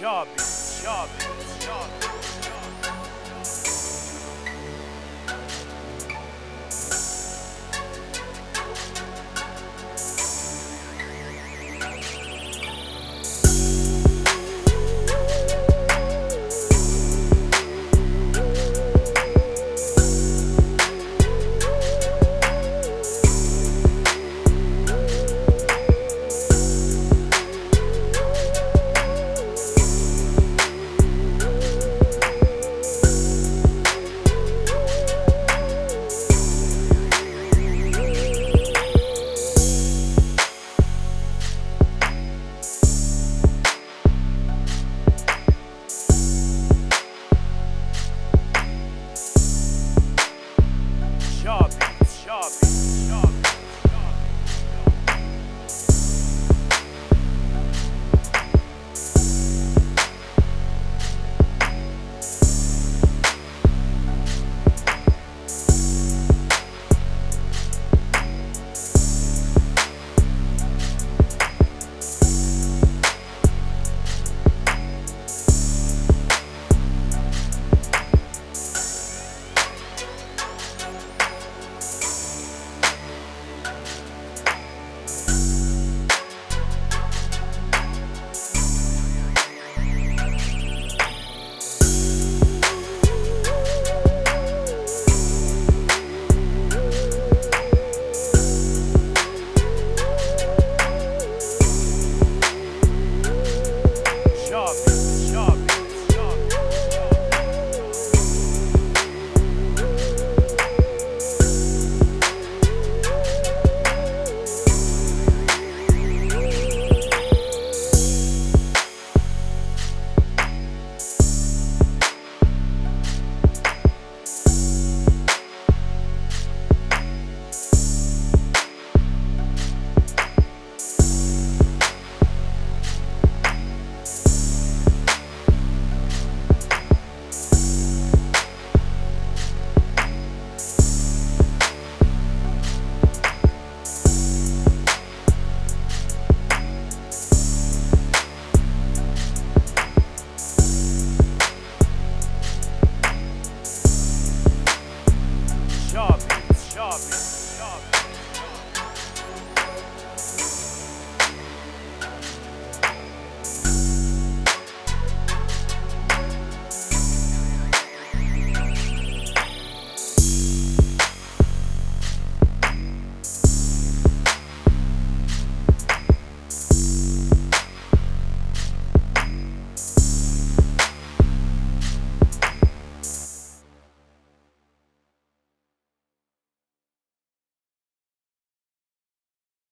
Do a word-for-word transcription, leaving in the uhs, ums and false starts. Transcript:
job, job, job.